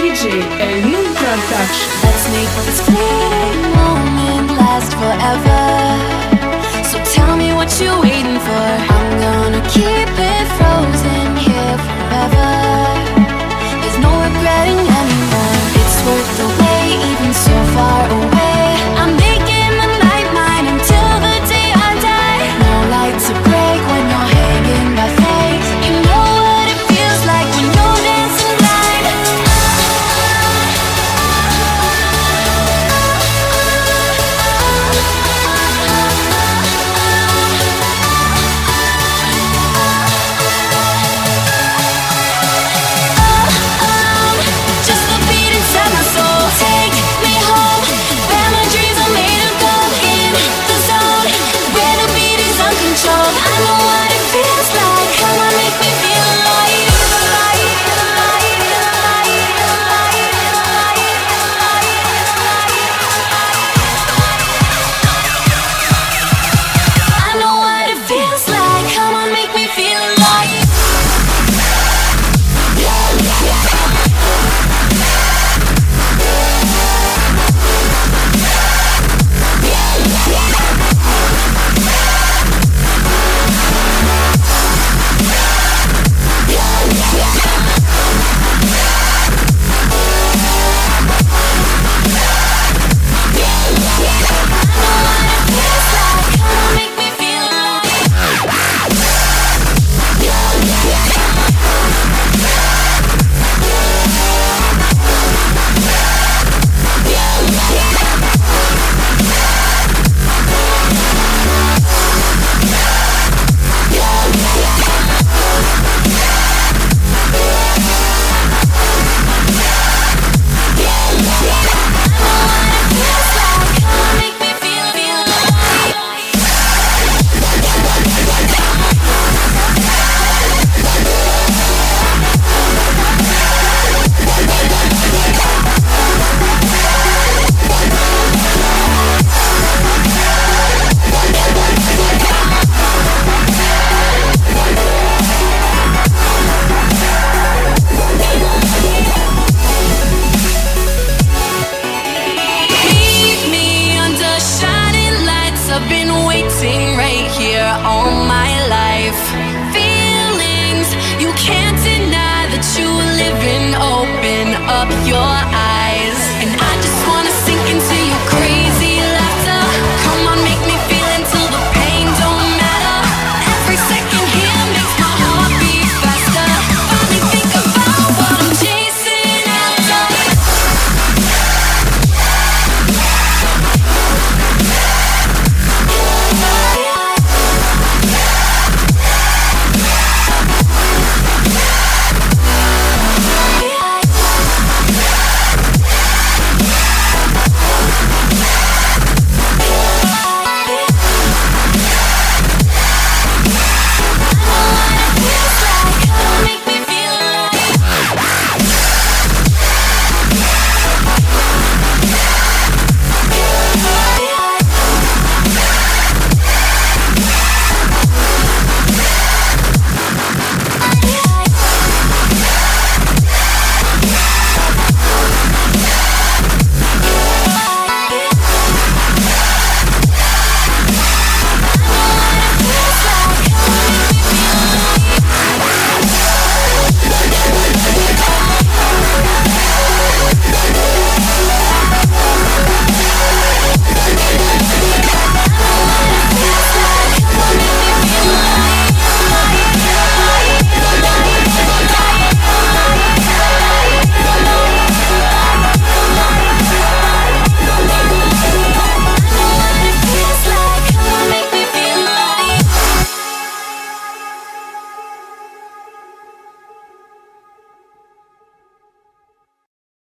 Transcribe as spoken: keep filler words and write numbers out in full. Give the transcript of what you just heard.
диджей Эльнур Продакшн. Let's make this fleeting moment last forever. So tell me what you're waiting for. I'm gonna keep it.